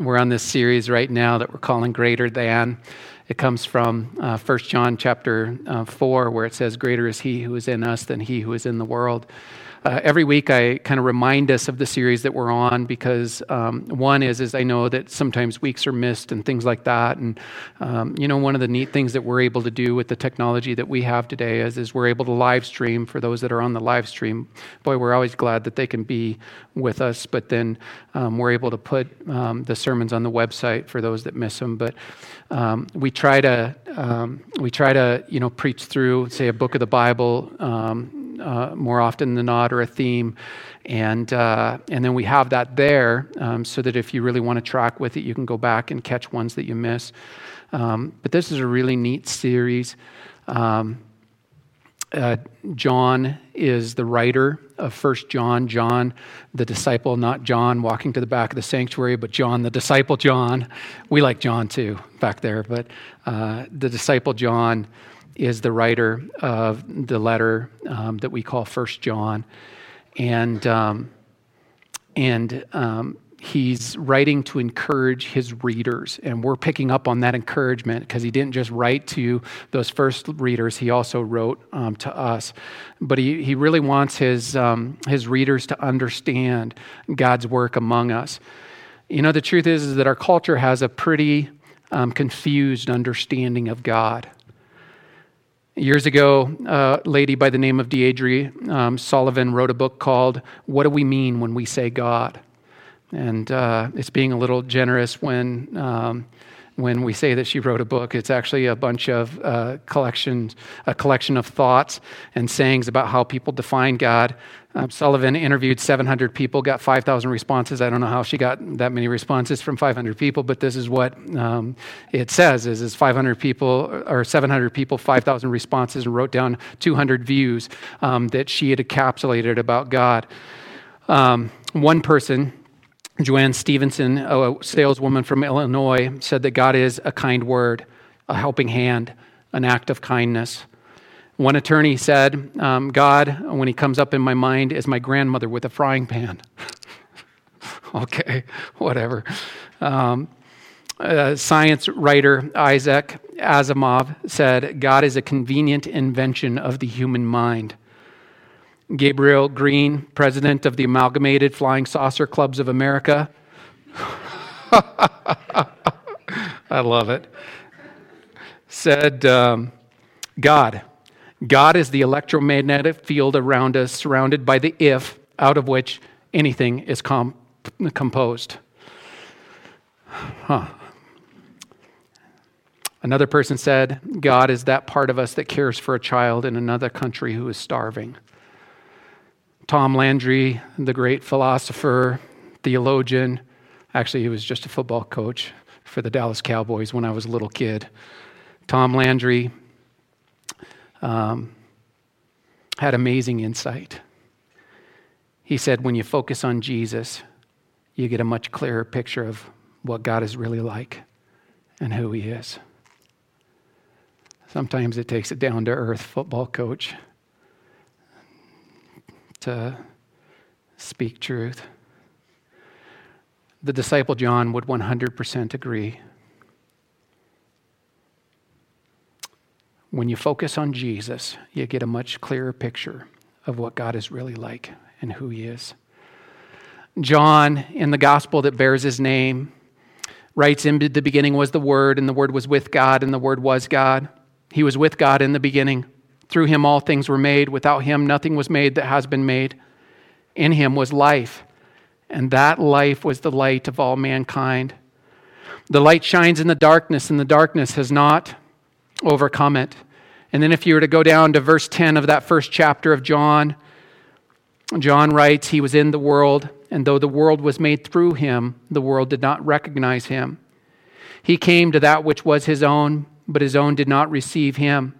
We're on this series right now that we're calling Greater Than. It comes from 1 John chapter 4, where it says, "Greater is he who is in us than he who is in the world." Every week I kind of remind us of the series that we're on because one is I know that sometimes weeks are missed and things like that. And, one of the neat things that we're able to do with the technology that we have today is we're able to live stream for those that are on the live stream. Boy, we're always glad that they can be with us, but then we're able to put the sermons on the website for those that miss them. But we try to preach through, say, a book of the Bible, more often than not, or a theme, and then we have that there so that if you really want to track with it, you can go back and catch ones that you miss. But this is a really neat series. John is the writer of 1 John. John, the disciple, not John walking to the back of the sanctuary, but John, the disciple John. We like John too back there, but the disciple John is the writer of the letter that we call 1 John. And he's writing to encourage his readers. And we're picking up on that encouragement because he didn't just write to those first readers. He also wrote to us. But he really wants his readers to understand God's work among us. You know, the truth is that our culture has a pretty confused understanding of God. Years ago, a lady by the name of Deidre Sullivan wrote a book called "What Do We Mean When We Say God?" And it's being a little generous when we say that she wrote a book. It's actually a bunch of collection of thoughts and sayings about how people define God. Sullivan interviewed 700 people, got 5,000 responses. I don't know how she got that many responses from 500 people, but this is what it says: is 500 people or 700 people, 5,000 responses, and wrote down 200 views that she had encapsulated about God. One person, Joanne Stevenson, a saleswoman from Illinois, said that God is a kind word, a helping hand, an act of kindness. One attorney said, God, when he comes up in my mind, is my grandmother with a frying pan. Okay, whatever. Science writer Isaac Asimov said, God is a convenient invention of the human mind. Gabriel Green, president of the Amalgamated Flying Saucer Clubs of America. I love it. Said, God is the electromagnetic field around us, surrounded by the if, out of which anything is composed. Huh. Another person said, God is that part of us that cares for a child in another country who is starving. Tom Landry, the great philosopher, theologian, actually he was just a football coach for the Dallas Cowboys when I was a little kid. Tom Landry had amazing insight. He said, when you focus on Jesus, you get a much clearer picture of what God is really like and who he is. Sometimes it takes a down-to-earth football coach to speak truth. The disciple John would 100% agree. When you focus on Jesus, you get a much clearer picture of what God is really like and who he is. John, in the gospel that bears his name, writes, "In the beginning was the Word, and the Word was with God, and the Word was God. He was with God in the beginning. Through him all things were made. Without him nothing was made that has been made. In him was life, and that life was the light of all mankind. The light shines in the darkness, and the darkness has not overcome it." And then if you were to go down to verse 10 of that first chapter of John, John writes, "He was in the world, and though the world was made through him, the world did not recognize him. He came to that which was his own, but his own did not receive him.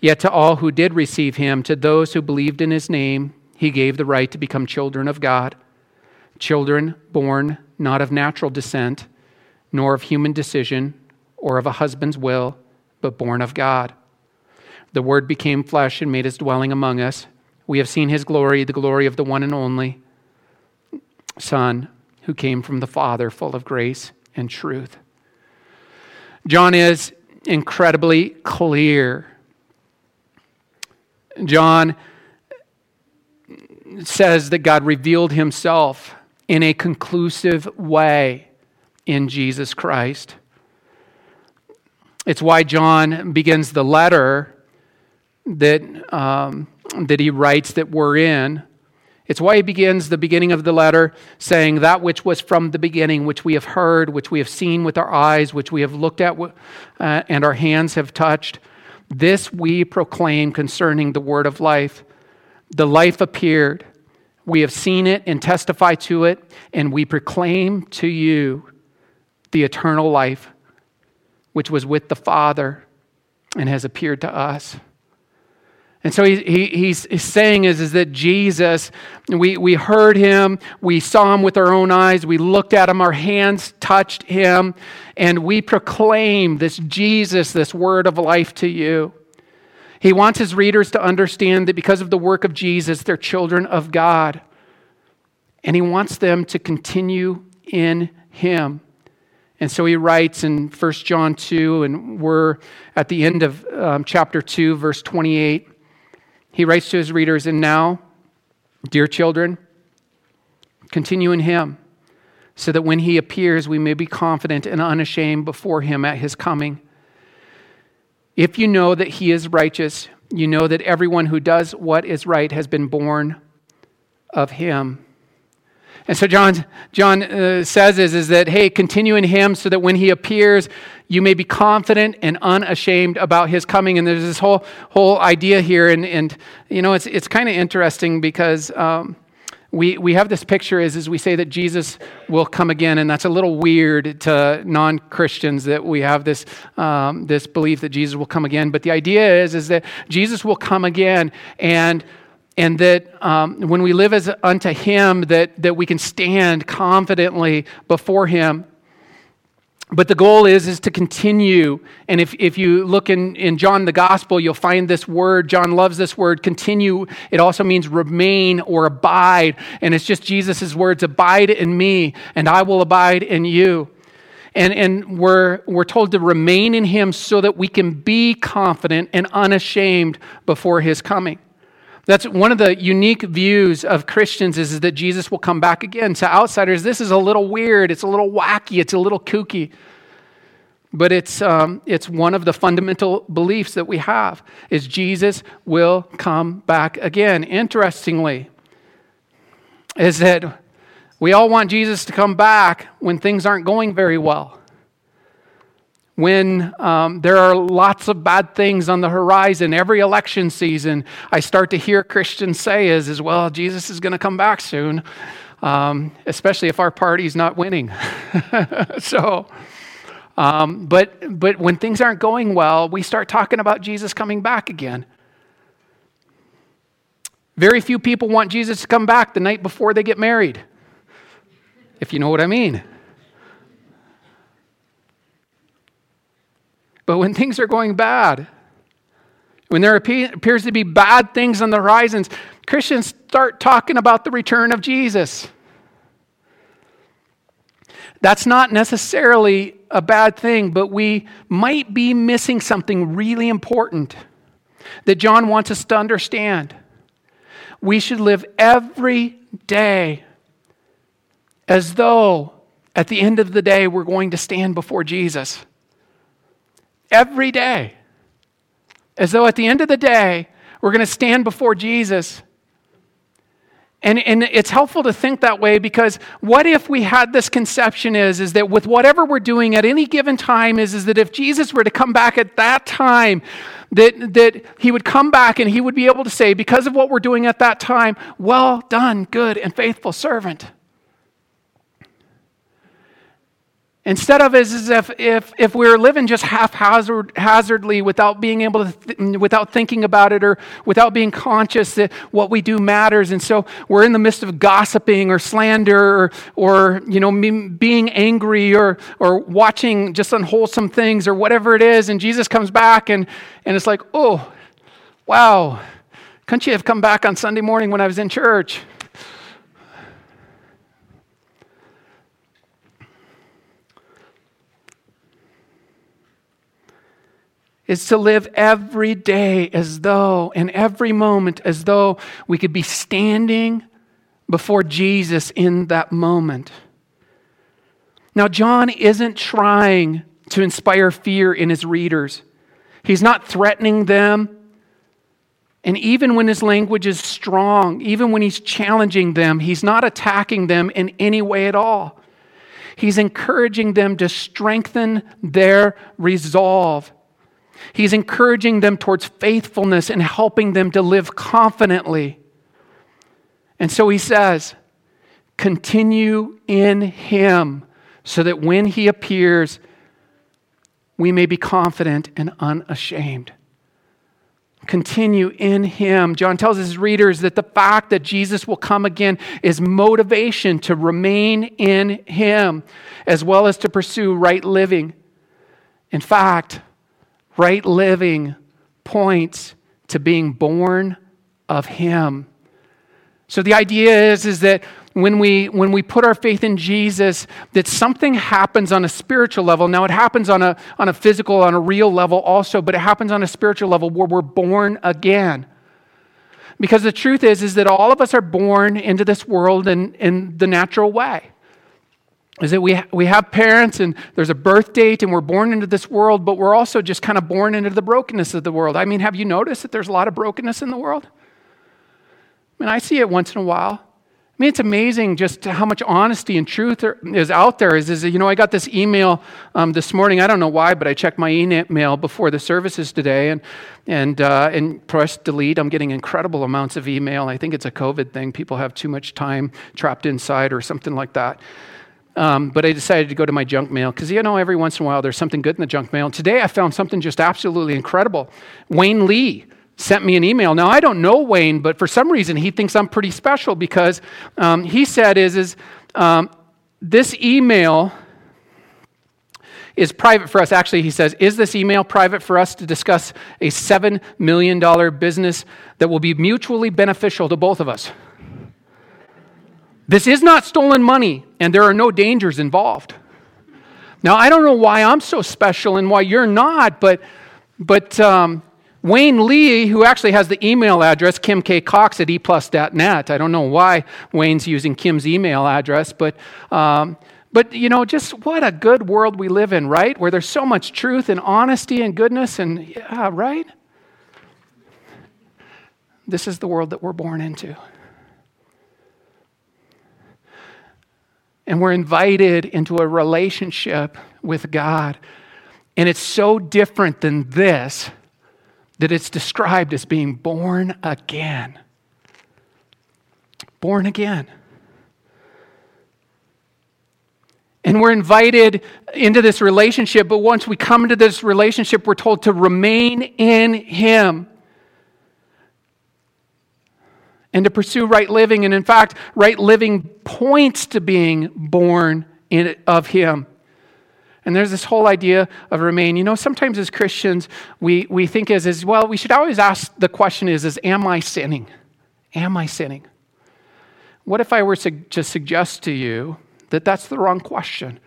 Yet to all who did receive him, to those who believed in his name, he gave the right to become children of God, children born not of natural descent, nor of human decision, or of a husband's will, but born of God. The Word became flesh and made his dwelling among us. We have seen his glory, the glory of the one and only Son, who came from the Father, full of grace and truth. John is incredibly clear. John says that God revealed himself in a conclusive way in Jesus Christ. It's why John begins the letter that he writes that we're in. It's why he begins the beginning of the letter saying, that which was from the beginning, which we have heard, which we have seen with our eyes, which we have looked at and our hands have touched, this we proclaim concerning the word of life. The life appeared. We have seen it and testify to it, and we proclaim to you the eternal life, which was with the Father and has appeared to us. And so he's saying is that Jesus, we heard him, we saw him with our own eyes, we looked at him, our hands touched him, and we proclaim this Jesus, this word of life to you. He wants his readers to understand that because of the work of Jesus, they're children of God. And he wants them to continue in him. And so he writes in 1 John 2, and we're at the end of chapter 2, verse 28. He writes to his readers, and now, dear children, continue in him, so that when he appears, we may be confident and unashamed before him at his coming. If you know that he is righteous, you know that everyone who does what is right has been born of him. And so John says is that, hey, continue in him so that when he appears, you may be confident and unashamed about his coming. And there's this whole idea here. And you know, it's kind of interesting because we have this picture as we say that Jesus will come again. And that's a little weird to non-Christians that we have this this belief that Jesus will come again. But the idea is that Jesus will come again and that when we live as unto him, that we can stand confidently before him. But the goal is to continue. And if you look in John the Gospel, you'll find this word. John loves this word, continue. It also means remain or abide. And it's just Jesus' words, abide in me, and I will abide in you. And we're told to remain in him so that we can be confident and unashamed before his coming. That's one of the unique views of Christians is that Jesus will come back again. To outsiders, this is a little weird. It's a little wacky. It's a little kooky. But it's one of the fundamental beliefs that we have is Jesus will come back again. Interestingly, is that we all want Jesus to come back when things aren't going very well. When there are lots of bad things on the horizon, every election season, I start to hear Christians say well, Jesus is going to come back soon, especially if our party's not winning. But when things aren't going well, we start talking about Jesus coming back again. Very few people want Jesus to come back the night before they get married, if you know what I mean. But when things are going bad, when there appears to be bad things on the horizons, Christians start talking about the return of Jesus. That's not necessarily a bad thing, but we might be missing something really important that John wants us to understand. We should live every day as though at the end of the day we're going to stand before Jesus. Every day, as though at the end of the day, we're going to stand before Jesus. And it's helpful to think that way because what if we had this conception is that with whatever we're doing at any given time is that if Jesus were to come back at that time, that he would come back and he would be able to say, because of what we're doing at that time, well done, good and faithful servant. Instead of if we're living just haphazardly without being able to, without thinking about it or without being conscious that what we do matters, and so we're in the midst of gossiping or slander or you know being angry or watching just unwholesome things or whatever it is, and Jesus comes back and it's like, oh, wow, couldn't you have come back on Sunday morning when I was in church? is to live every day as though, in every moment, as though we could be standing before Jesus in that moment. Now, John isn't trying to inspire fear in his readers. He's not threatening them. And even when his language is strong, even when he's challenging them, he's not attacking them in any way at all. He's encouraging them to strengthen their resolve. He's encouraging them towards faithfulness and helping them to live confidently. And so he says, continue in him so that when he appears, we may be confident and unashamed. Continue in him. John tells his readers that the fact that Jesus will come again is motivation to remain in him, as well as to pursue right living. In fact, right living points to being born of him. So the idea is that when we put our faith in Jesus, that something happens on a spiritual level. Now it happens on a physical, on a real level also, but it happens on a spiritual level where we're born again. Because the truth is that all of us are born into this world in the natural way. Is that we have parents and there's a birth date and we're born into this world, but we're also just kind of born into the brokenness of the world. I mean, have you noticed that there's a lot of brokenness in the world? I mean, I see it once in a while. I mean, it's amazing just how much honesty and truth is out there. I got this email this morning. I don't know why, but I checked my email before the services today and pressed delete. I'm getting incredible amounts of email. I think it's a COVID thing. People have too much time trapped inside or something like that. But I decided to go to my junk mail because, every once in a while there's something good in the junk mail. And today I found something just absolutely incredible. Wayne Lee sent me an email. Now, I don't know Wayne, but for some reason, he thinks I'm pretty special because he said this email is private for us. Actually, he says, is this email private for us to discuss a $7 million business that will be mutually beneficial to both of us? This is not stolen money, and there are no dangers involved. Now, I don't know why I'm so special and why you're not, but Wayne Lee, who actually has the email address, Kim K. Cox at eplus.net. I don't know why Wayne's using Kim's email address, but just what a good world we live in, right? Where there's so much truth and honesty and goodness and, yeah, right? This is the world that we're born into. And we're invited into a relationship with God. And it's so different than this that it's described as being born again. Born again. And we're invited into this relationship, but once we come into this relationship, we're told to remain in him and to pursue right living. And in fact, right living points to being born of him. And there's this whole idea of remain. Sometimes as Christians, we think we should always ask the question is, am I sinning? Am I sinning? What if I were to suggest to you that that's the wrong question?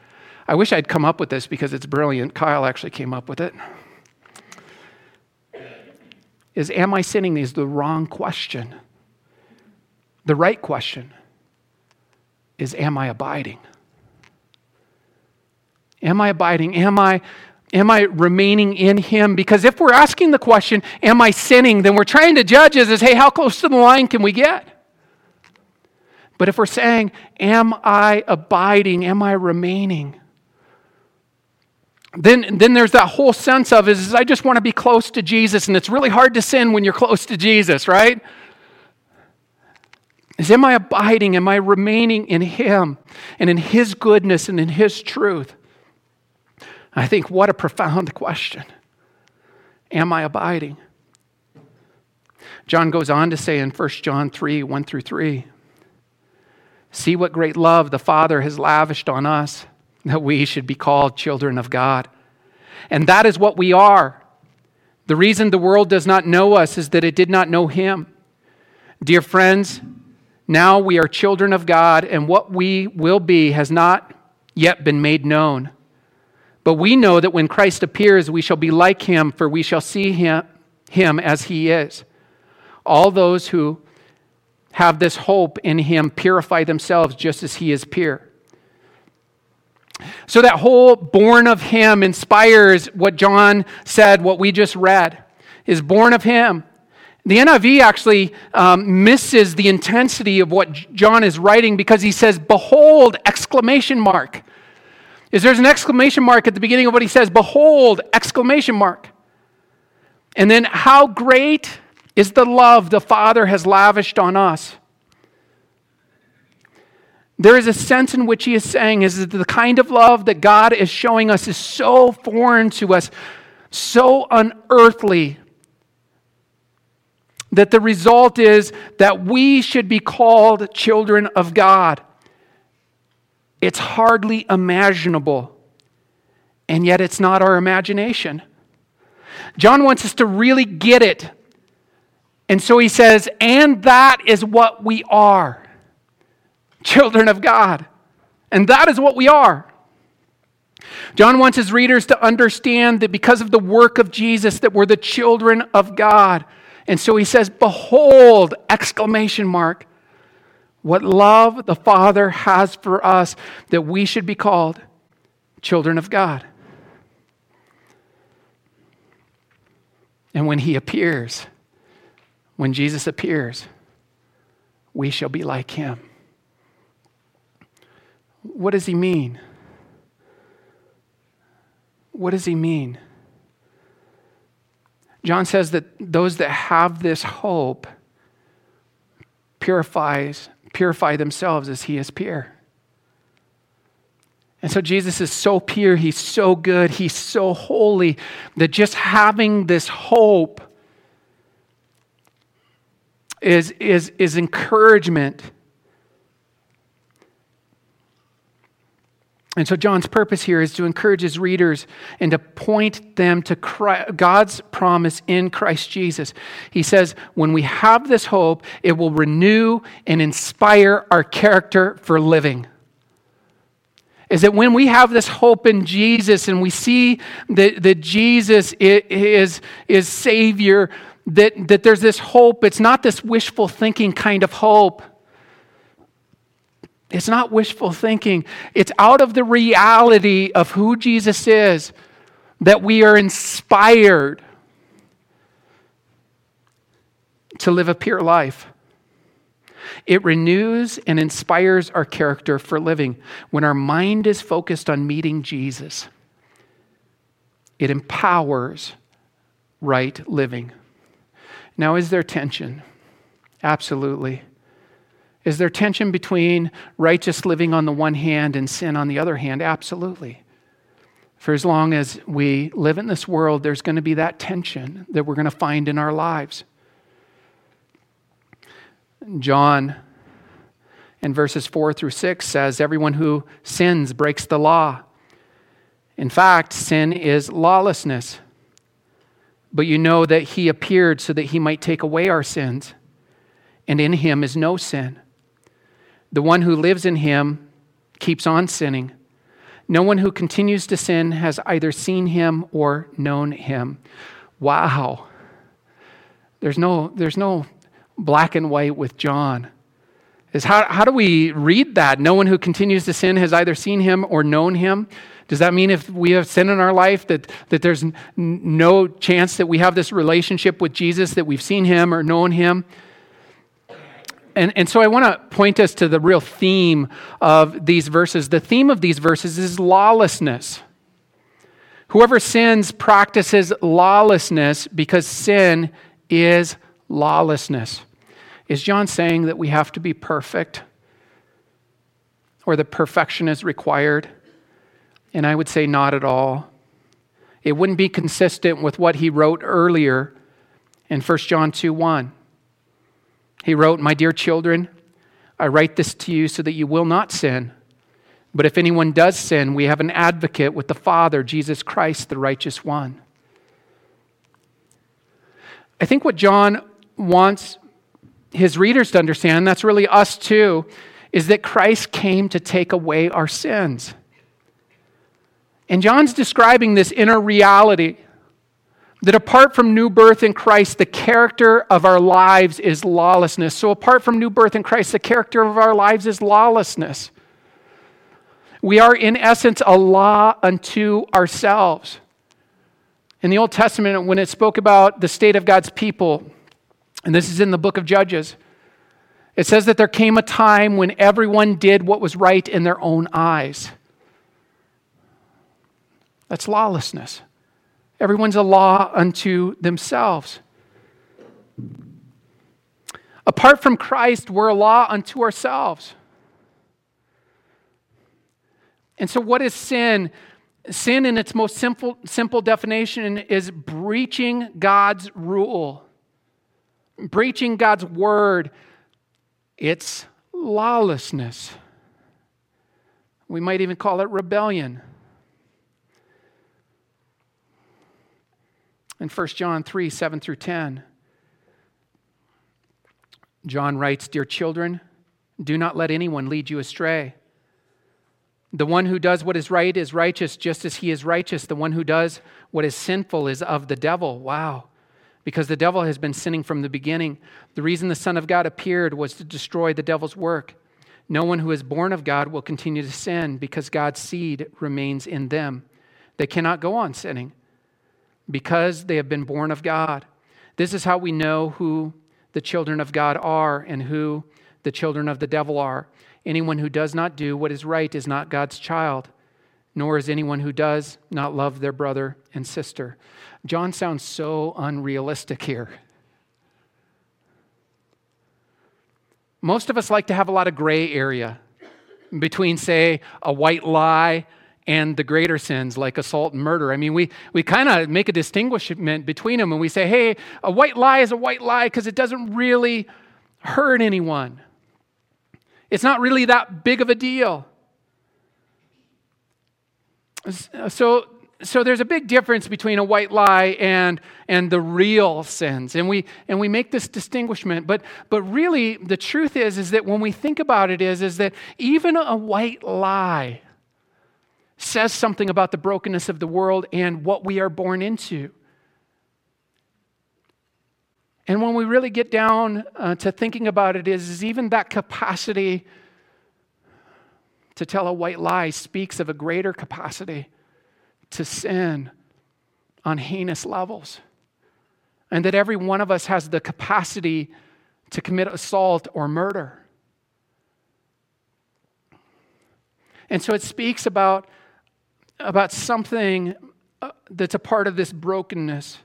I wish I'd come up with this because it's brilliant. Kyle actually came up with it. Am I sinning is the wrong question. The right question is, am I abiding? Am I abiding? Am I remaining in him? Because if we're asking the question, am I sinning? Then we're trying to judge how close to the line can we get? But if we're saying, am I abiding? Am I remaining? Then there's that whole sense of, I just want to be close to Jesus. And it's really hard to sin when you're close to Jesus, right? Am I abiding? Am I remaining in him and in his goodness and in his truth? I think, what a profound question. Am I abiding? John goes on to say in 1 John 3, 1-3, see what great love the Father has lavished on us, that we should be called children of God. And that is what we are. The reason the world does not know us is that it did not know him. Dear friends, now we are children of God, and what we will be has not yet been made known. But we know that when Christ appears, we shall be like him, for we shall see him as he is. All those who have this hope in him purify themselves just as he is pure. So that whole born of him inspires what John said, what we just read, is born of him. The NIV actually misses the intensity of what John is writing because he says, behold, exclamation mark. Is there's an exclamation mark at the beginning of what he says, behold, exclamation mark. And then how great is the love the Father has lavished on us. There is a sense in which he is saying is that the kind of love that God is showing us is so foreign to us, so unearthly, that the result is that we should be called children of God. It's hardly imaginable, and yet it's not our imagination. John wants us to really get it. And so he says, and that is what we are. Children of God. And that is what we are. John wants his readers to understand that because of the work of Jesus, that we're the children of God. And so he says, behold, exclamation mark, what love the Father has for us, that we should be called children of God. And when he appears, when Jesus appears, we shall be like him. What does he mean? What does he mean? John says that those that have this hope purify themselves as he is pure. And so Jesus is so pure, he's so good, he's so holy, that just having this hope is encouragement. And so John's purpose here is to encourage his readers and to point them to Christ, God's promise in Christ Jesus. He says, when we have this hope, it will renew and inspire our character for living. Is that when we have this hope in Jesus and we see that Jesus is Savior, that there's this hope. It's not this wishful thinking kind of hope. It's not wishful thinking. It's out of the reality of who Jesus is that we are inspired to live a pure life. It renews and inspires our character for living. When our mind is focused on meeting Jesus, it empowers right living. Now, is there tension? Absolutely. Is there tension between righteous living on the one hand and sin on the other hand? Absolutely. For as long as we live in this world, there's going to be that tension that we're going to find in our lives. John, in verses 4-6, says, everyone who sins breaks the law. In fact, sin is lawlessness. But you know that he appeared so that he might take away our sins, and in him is no sin. The one who lives in him keeps on sinning. No one who continues to sin has either seen him or known him. Wow. There's no black and white with John. Is how do we read that? No one who continues to sin has either seen him or known him. Does that mean if we have sin in our life that there's no chance that we have this relationship with Jesus, that we've seen him or known him? And so I want to point us to the real theme of these verses. The theme of these verses is lawlessness. Whoever sins practices lawlessness because sin is lawlessness. Is John saying that we have to be perfect or that perfection is required? And I would say not at all. It wouldn't be consistent with what he wrote earlier in 1 John 2:1. He wrote, my dear children, I write this to you so that you will not sin. But if anyone does sin, we have an advocate with the Father, Jesus Christ, the righteous one. I think what John wants his readers to understand, that's really us too, is that Christ came to take away our sins. And John's describing this inner reality that apart from new birth in Christ, the character of our lives is lawlessness. So apart from new birth in Christ, the character of our lives is lawlessness. We are, in essence, a law unto ourselves. In the Old Testament, when it spoke about the state of God's people, and this is in the book of Judges, it says that there came a time when everyone did what was right in their own eyes. That's lawlessness. Everyone's a law unto themselves. Apart from Christ, we're a law unto ourselves. And so what is sin? Sin in its most simple definition is breaching God's rule, breaching God's word. It's lawlessness. We might even call it rebellion. In 1 John 3, 7 through 10, John writes, "Dear children, do not let anyone lead you astray. The one who does what is right is righteous, just as he is righteous. The one who does what is sinful is of the devil." Wow. "Because the devil has been sinning from the beginning. The reason the Son of God appeared was to destroy the devil's work. No one who is born of God will continue to sin because God's seed remains in them. They cannot go on sinning because they have been born of God. This is how we know who the children of God are and who the children of the devil are. Anyone who does not do what is right is not God's child, nor is anyone who does not love their brother and sister." John sounds so unrealistic here. Most of us like to have a lot of gray area between, say, a white lie and the greater sins like assault and murder. I mean, we kind of make a distinguishment between them and we say, hey, a white lie is a white lie because it doesn't really hurt anyone. It's not really that big of a deal. So there's a big difference between a white lie and the real sins. And we make this distinguishment. But really the truth is that when we think about it is that even a white lie says something about the brokenness of the world and what we are born into. And when we really get down to thinking about it is even that capacity to tell a white lie speaks of a greater capacity to sin on heinous levels. And that every one of us has the capacity to commit assault or murder. And so it speaks about something that's a part of this brokenness.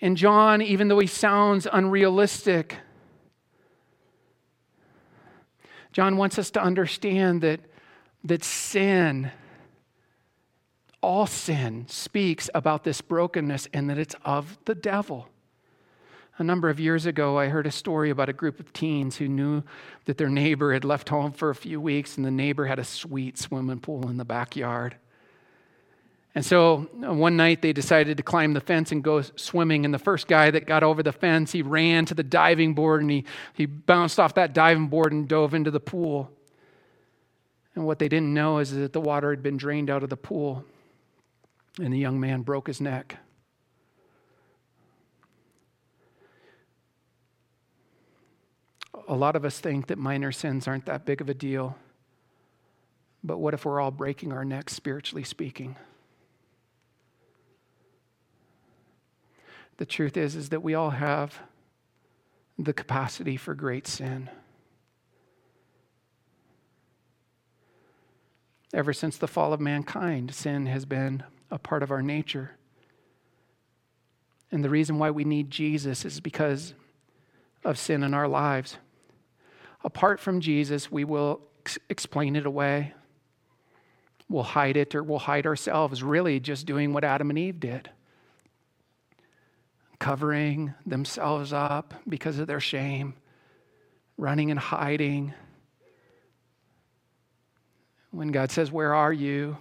And John, even though he sounds unrealistic, John wants us to understand that sin, all sin, speaks about this brokenness and that it's of the devil. A number of years ago, I heard a story about a group of teens who knew that their neighbor had left home for a few weeks, and the neighbor had a sweet swimming pool in the backyard. And so one night they decided to climb the fence and go swimming. And the first guy that got over the fence, he ran to the diving board and he bounced off that diving board and dove into the pool. And what they didn't know is that the water had been drained out of the pool and the young man broke his neck. A lot of us think that minor sins aren't that big of a deal. But what if we're all breaking our necks spiritually speaking? The truth is that we all have the capacity for great sin. Ever since the fall of mankind, sin has been a part of our nature. And the reason why we need Jesus is because of sin in our lives. Apart from Jesus, we will explain it away. We'll hide it, or we'll hide ourselves, really just doing what Adam and Eve did. Covering themselves up because of their shame, running and hiding. When God says, "Where are you?"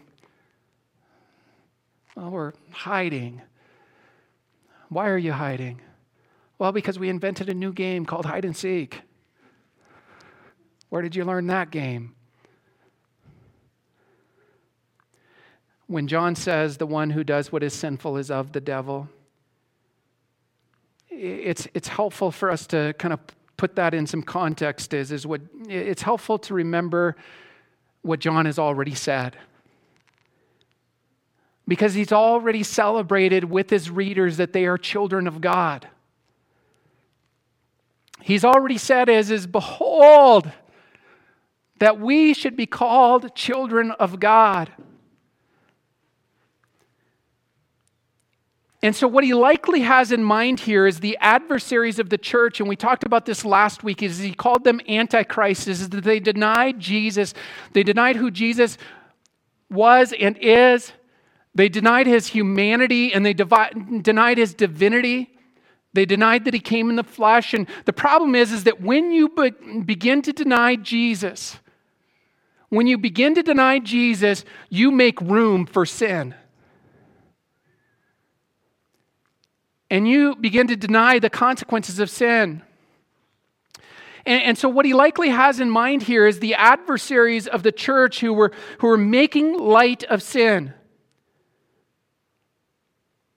Well, we're hiding. Why are you hiding? Well, because we invented a new game called hide and seek. Where did you learn that game? When John says the one who does what is sinful is of the devil, it's helpful for us to kind of put that in some context. It's helpful to remember what John has already said, because he's already celebrated with his readers that they are children of God. He's already said behold, that we should be called children of God. And so what he likely has in mind here is the adversaries of the church, and we talked about this last week, is he called them antichrists, is that they denied Jesus. They denied who Jesus was and is. They denied his humanity, and they denied his divinity. They denied that he came in the flesh. And the problem is that when you begin to deny Jesus, you make room for sin. And you begin to deny the consequences of sin. And so what he likely has in mind here is the adversaries of the church who were making light of sin.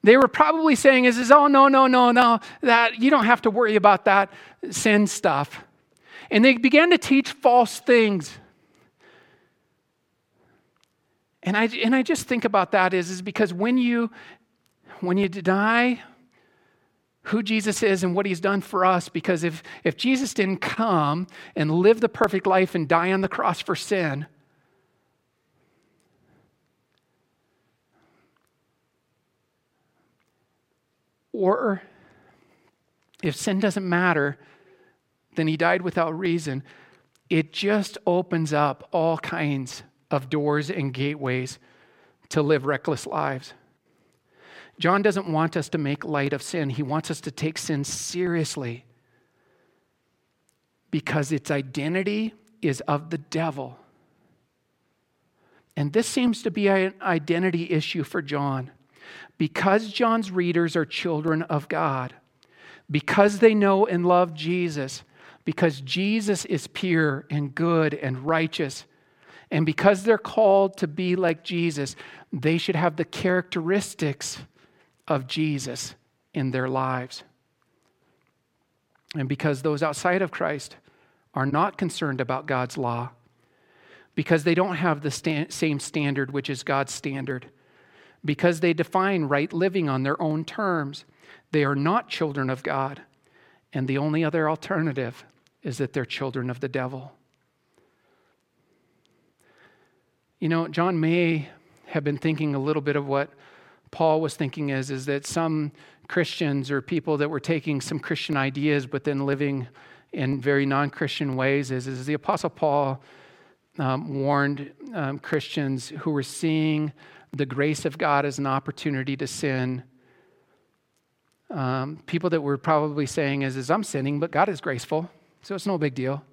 They were probably saying, oh, no, that you don't have to worry about that sin stuff. And they began to teach false things. And I just think about that is because when you deny who Jesus is and what he's done for us, because if Jesus didn't come and live the perfect life and die on the cross for sin, or if sin doesn't matter, then he died without reason, it just opens up all kinds of doors and gateways to live reckless lives. John doesn't want us to make light of sin. He wants us to take sin seriously because its identity is of the devil. And this seems to be an identity issue for John. Because John's readers are children of God, because they know and love Jesus, because Jesus is pure and good and righteous, and because they're called to be like Jesus, they should have the characteristics of Jesus in their lives. And because those outside of Christ are not concerned about God's law, because they don't have the same standard, which is God's standard, because they define right living on their own terms, they are not children of God. And the only other alternative is that they're children of the devil. You know, John may have been thinking a little bit of what Paul was thinking is that some Christians or people that were taking some Christian ideas but then living in very non-Christian ways is the Apostle Paul warned Christians who were seeing the grace of God is an opportunity to sin. People that were probably saying is I'm sinning, but God is graceful, so it's no big deal.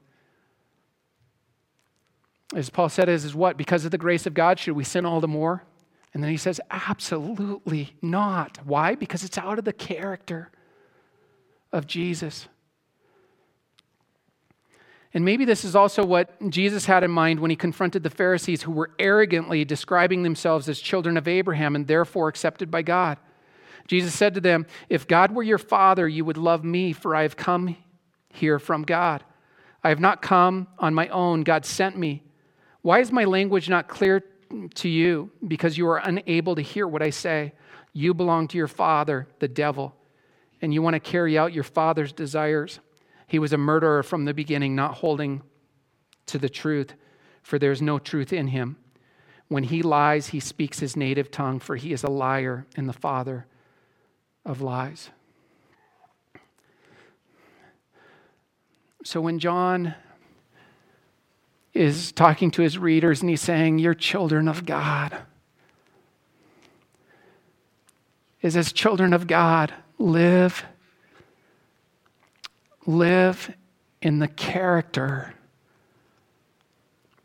As Paul said, what? Because of the grace of God, should we sin all the more? And then he says, absolutely not. Why? Because it's out of the character of Jesus. And maybe this is also what Jesus had in mind when he confronted the Pharisees, who were arrogantly describing themselves as children of Abraham and therefore accepted by God. Jesus said to them, if God were your father, you would love me, for I have come here from God. I have not come on my own. God sent me. Why is my language not clear to you? Because you are unable to hear what I say. You belong to your father, the devil, and you want to carry out your father's desires. He was a murderer from the beginning, not holding to the truth, for there is no truth in him. When he lies, he speaks his native tongue, for he is a liar and the father of lies. So when John is talking to his readers and he's saying, you're children of God, as children of God, live in the character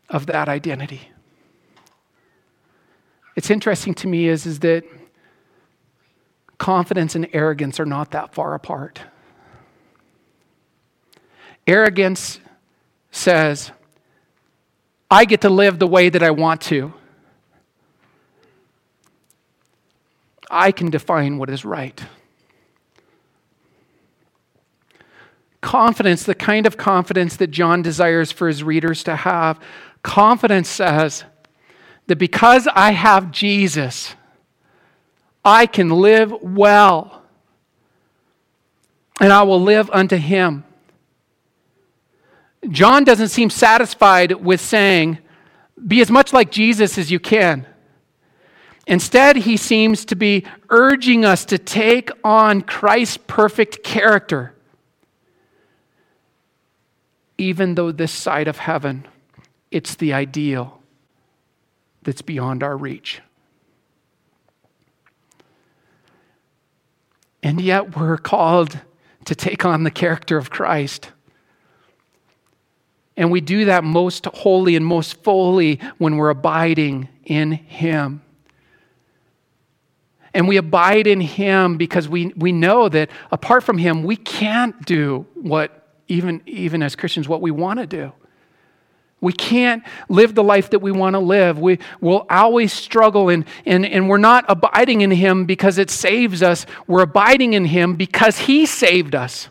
of that identity. It's interesting to me is that confidence and arrogance are not that far apart. Arrogance says, I get to live the way that I want to. I can define what is right. Confidence, the kind of confidence that John desires for his readers to have. Confidence says that because I have Jesus, I can live well, and I will live unto him. John doesn't seem satisfied with saying, be as much like Jesus as you can. Instead, he seems to be urging us to take on Christ's perfect character, even though this side of heaven, it's the ideal that's beyond our reach. And yet we're called to take on the character of Christ. And we do that most wholly and most fully when we're abiding in him. And we abide in him because we know that apart from him, we can't do what, even as Christians, what we want to do. We can't live the life that we want to live. We will always struggle, and we're not abiding in him because it saves us. We're abiding in him because he saved us.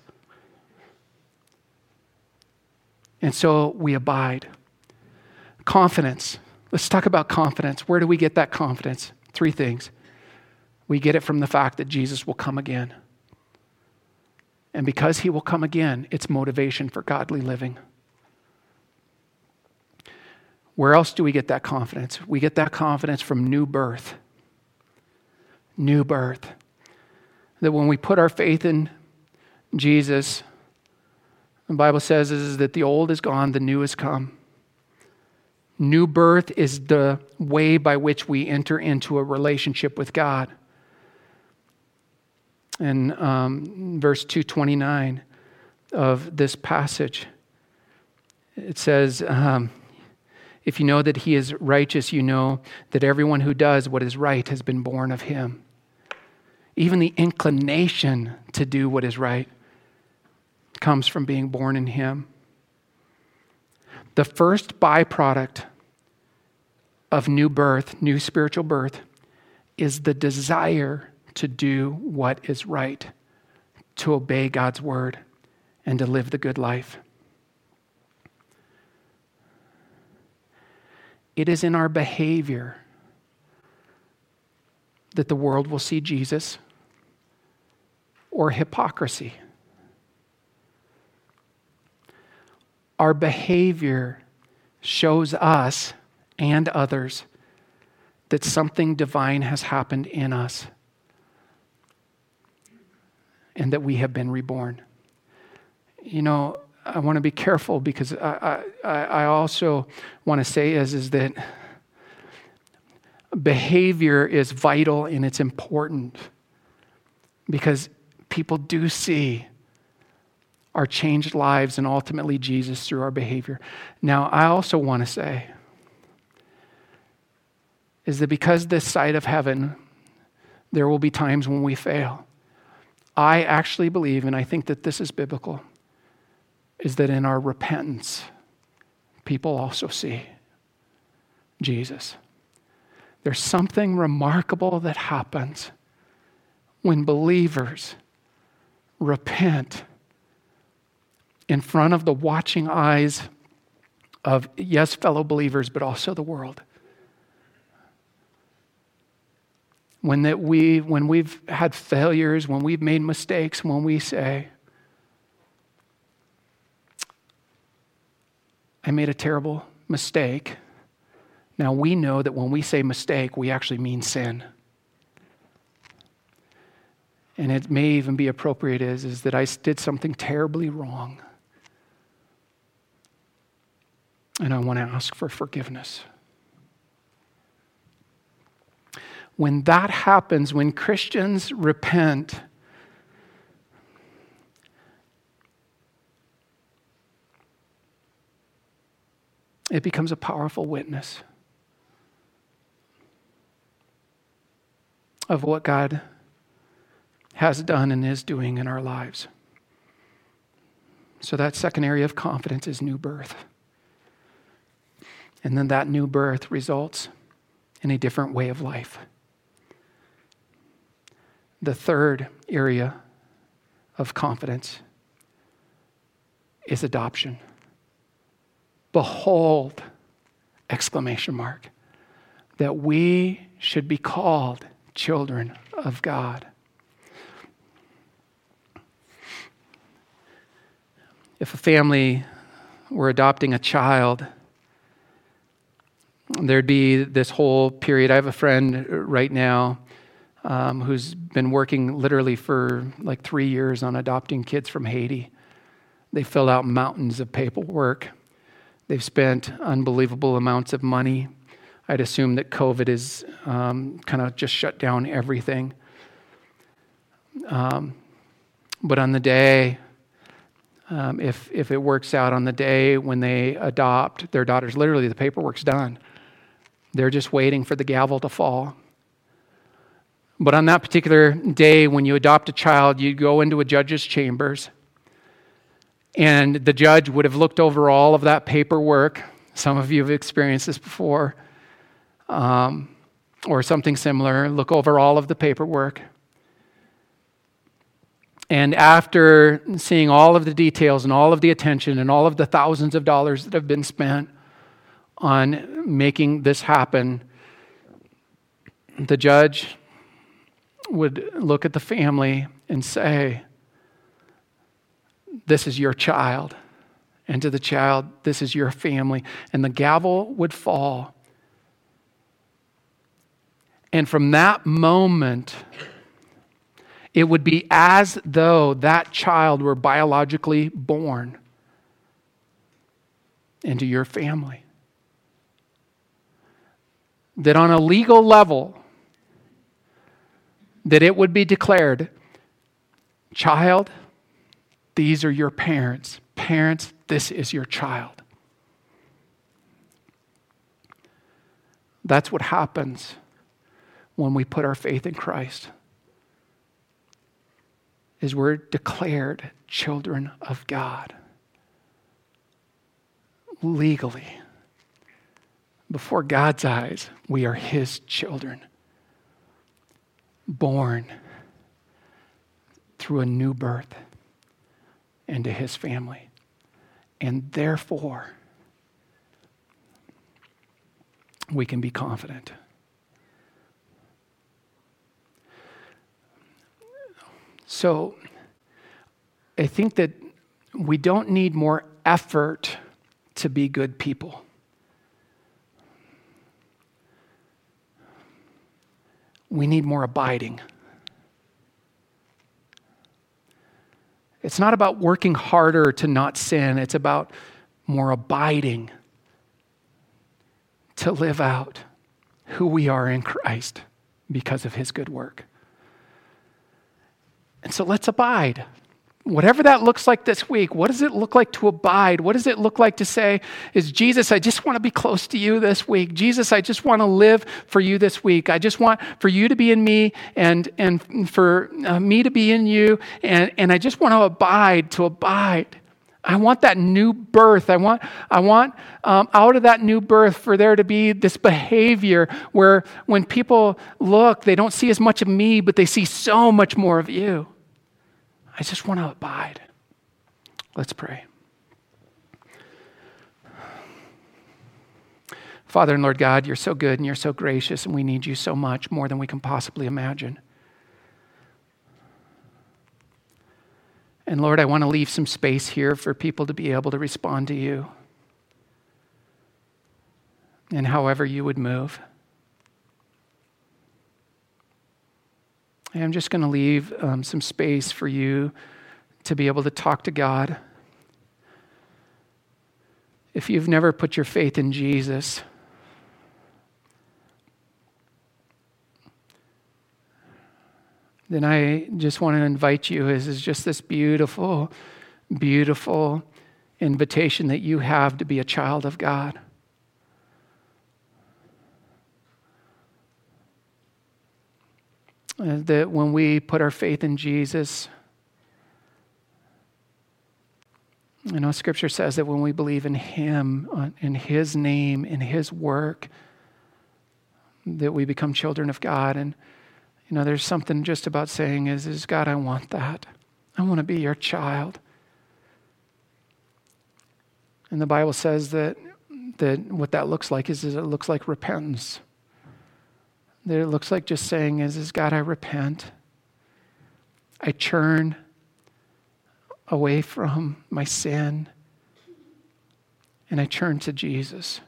And so we abide. Confidence. Let's talk about confidence. Where do we get that confidence? Three things. We get it from the fact that Jesus will come again. And because he will come again, it's motivation for godly living. Where else do we get that confidence? We get that confidence from new birth. New birth. That when we put our faith in Jesus, the Bible says is that the old is gone, the new has come. New birth is the way by which we enter into a relationship with God. And verse 229 of this passage, it says, if you know that he is righteous, you know that everyone who does what is right has been born of him. Even the inclination to do what is right comes from being born in him. The first byproduct of new birth, new spiritual birth, is the desire to do what is right, to obey God's word, and to live the good life. It is in our behavior that the world will see Jesus or hypocrisy. Our behavior shows us and others that something divine has happened in us and that we have been reborn. You know, I want to be careful because I also want to say is that behavior is vital and it's important because people do see our changed lives and ultimately Jesus through our behavior. Now, I also want to say is that because this side of heaven, there will be times when we fail. I actually believe, and I think that this is biblical, is that in our repentance, people also see Jesus. There's something remarkable that happens when believers repent in front of the watching eyes of, yes, fellow believers, but also the world. When we've had failures, when we've made mistakes, when we say, I made a terrible mistake. Now we know that when we say mistake, we actually mean sin. And it may even be appropriate is that I did something terribly wrong. And I want to ask for forgiveness. When that happens, when Christians repent, it becomes a powerful witness of what God has done and is doing in our lives. So that second area of confidence is new birth. And then that new birth results in a different way of life. The third area of confidence is adoption. Behold, exclamation mark, that we should be called children of God. If a family were adopting a child, there'd be this whole period. I have a friend right now who's been working literally for like 3 years on adopting kids from Haiti. They filled out mountains of paperwork. They've spent unbelievable amounts of money. I'd assume that COVID has kind of just shut down everything. But on the day, if it works out, on the day when they adopt their daughters, literally the paperwork's done. They're just waiting for the gavel to fall. But on that particular day when you adopt a child, you go into a judge's chambers, and the judge would have looked over all of that paperwork. Some of you have experienced this before, or something similar. Look over all of the paperwork. And after seeing all of the details and all of the attention and all of the thousands of dollars that have been spent on making this happen, the judge would look at the family and say, "This is your child." And to the child, "This is your family." And the gavel would fall. And from that moment, it would be as though that child were biologically born into your family. That on a legal level, that it would be declared, "Child, these are your parents. Parents, this is your child." That's what happens when we put our faith in Christ, is we're declared children of God legally. Before God's eyes, we are His children, born through a new birth into His family. And therefore, we can be confident. So, I think that we don't need more effort to be good people. We need more abiding. It's not about working harder to not sin. It's about more abiding to live out who we are in Christ because of His good work. And so let's abide. Whatever that looks like this week, what does it look like to abide? What does it look like to say, is Jesus, I just want to be close to you this week. Jesus, I just want to live for you this week. I just want for you to be in me and for me to be in you. And I just want to abide. I want that new birth. I want out of that new birth for there to be this behavior where when people look, they don't see as much of me, but they see so much more of you. I just want to abide. Let's pray. Father and Lord God, you're so good and you're so gracious, and we need you so much, more than we can possibly imagine. And Lord, I want to leave some space here for people to be able to respond to you and however you would move. I'm just going to leave some space for you to be able to talk to God. If you've never put your faith in Jesus, then I just want to invite you, is just this beautiful, beautiful invitation that you have to be a child of God. That when we put our faith in Jesus, you know, Scripture says that when we believe in Him, in His name, in His work, that we become children of God. And You know, there's something just about saying is God, I want that. I want to be your child. And the Bible says that what that looks like is it looks like repentance. That it looks like just saying is God, I repent. I churn away from my sin. And I turn to Jesus.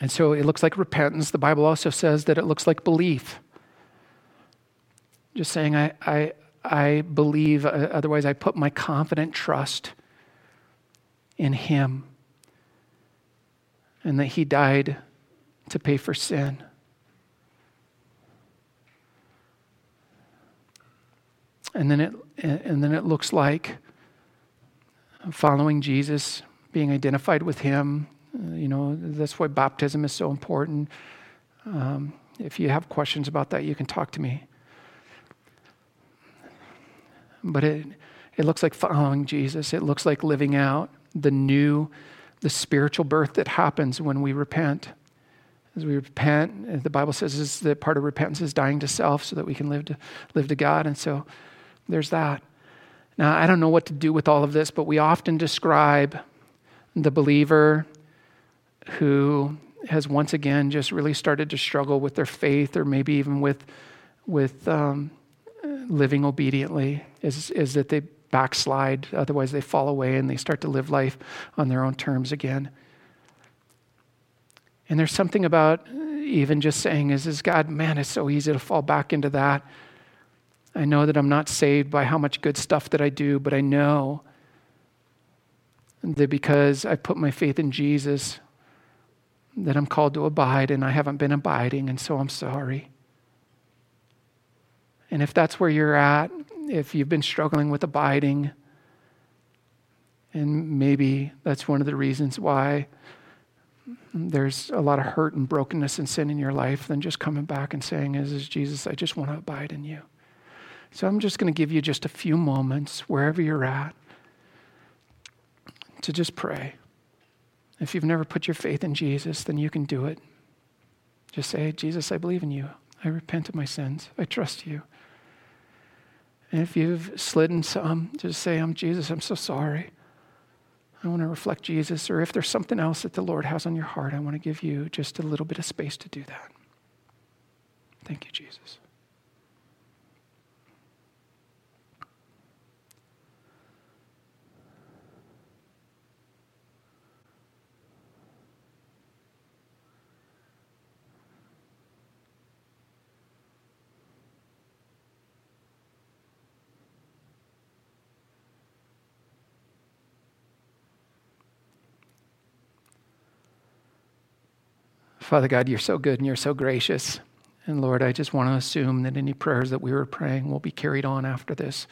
And so it looks like repentance. The Bible also says that it looks like belief. Just saying I believe, otherwise I put my confident trust in Him. And that He died to pay for sin. And then it looks like following Jesus, being identified with Him. You know, that's why baptism is so important. If you have questions about that, you can talk to me. But it looks like following Jesus. It looks like living out the spiritual birth that happens when we repent. As we repent, the Bible says is that part of repentance is dying to self so that we can live to God. And so there's that. Now, I don't know what to do with all of this, but we often describe the believer who has once again just really started to struggle with their faith, or maybe even with living obediently, is that they backslide, otherwise they fall away and they start to live life on their own terms again. And there's something about even just saying is God, man, it's so easy to fall back into that. I know that I'm not saved by how much good stuff that I do, but I know that because I put my faith in Jesus, that I'm called to abide, and I haven't been abiding, and so I'm sorry. And if that's where you're at, if you've been struggling with abiding, and maybe that's one of the reasons why there's a lot of hurt and brokenness and sin in your life, then just coming back and saying, is Jesus, I just want to abide in you. So I'm just going to give you just a few moments, wherever you're at, to just pray. If you've never put your faith in Jesus, then you can do it. Just say, Jesus, I believe in you. I repent of my sins. I trust you. And if you've slid in some, just say, Jesus, I'm so sorry. I want to reflect Jesus. Or if there's something else that the Lord has on your heart, I want to give you just a little bit of space to do that. Thank you, Jesus. Father God, you're so good and you're so gracious. And Lord, I just want to assume that any prayers that we were praying will be carried on after this.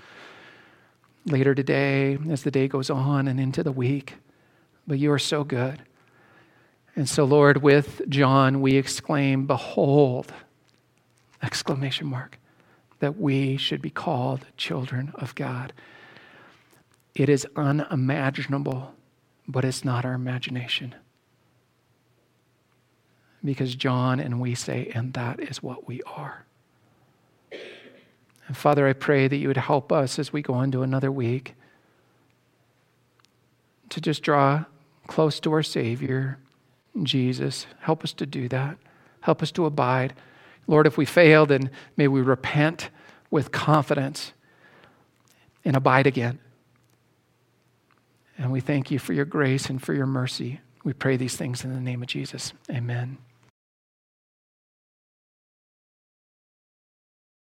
Later today, as the day goes on and into the week. But you are so good. And so Lord, with John, we exclaim, behold, exclamation mark, that we should be called children of God. It is unimaginable, but it's not our imagination. Because John and we say, and that is what we are. And Father, I pray that you would help us as we go into another week to just draw close to our Savior, Jesus. Help us to do that. Help us to abide. Lord, if we fail, then may we repent with confidence and abide again. And we thank you for your grace and for your mercy. We pray these things in the name of Jesus. Amen.